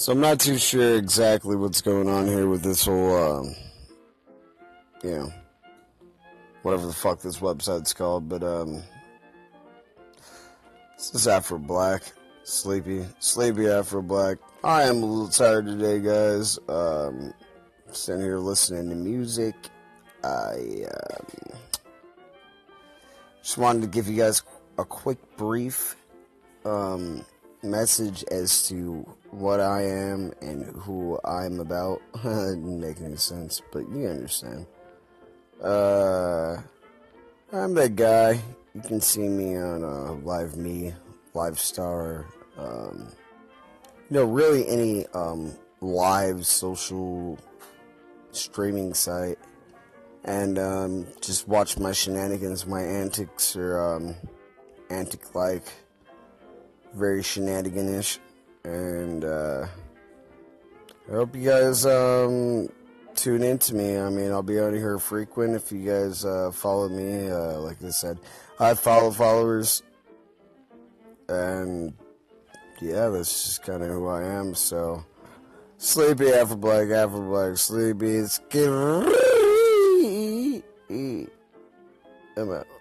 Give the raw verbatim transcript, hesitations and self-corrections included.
So I'm not too sure exactly what's going on here with this whole, um, you know, whatever the fuck this website's called, but, um, this is Afro Black, sleepy, sleepy Afro Black. I am a little tired today, guys. Um, sitting here listening to music. I, um, just wanted to give you guys a quick brief, um, message as to what I am and who I'm about. It didn't make any sense, but you understand. Uh, I'm that guy. You can see me on uh, Live Me, Live Star, um, you know, really any um, live social streaming site, and um, just watch my shenanigans, my antics, or um, antic-like, very shenanigan-ish, and uh, I hope you guys um, tune in to me. I mean, I'll be out here frequent if you guys uh, follow me. Uh, like I said, I follow followers, and yeah, that's just kind of who I am. So, sleepy Afro Black, Afro Black, sleepy. It's get. I'm out.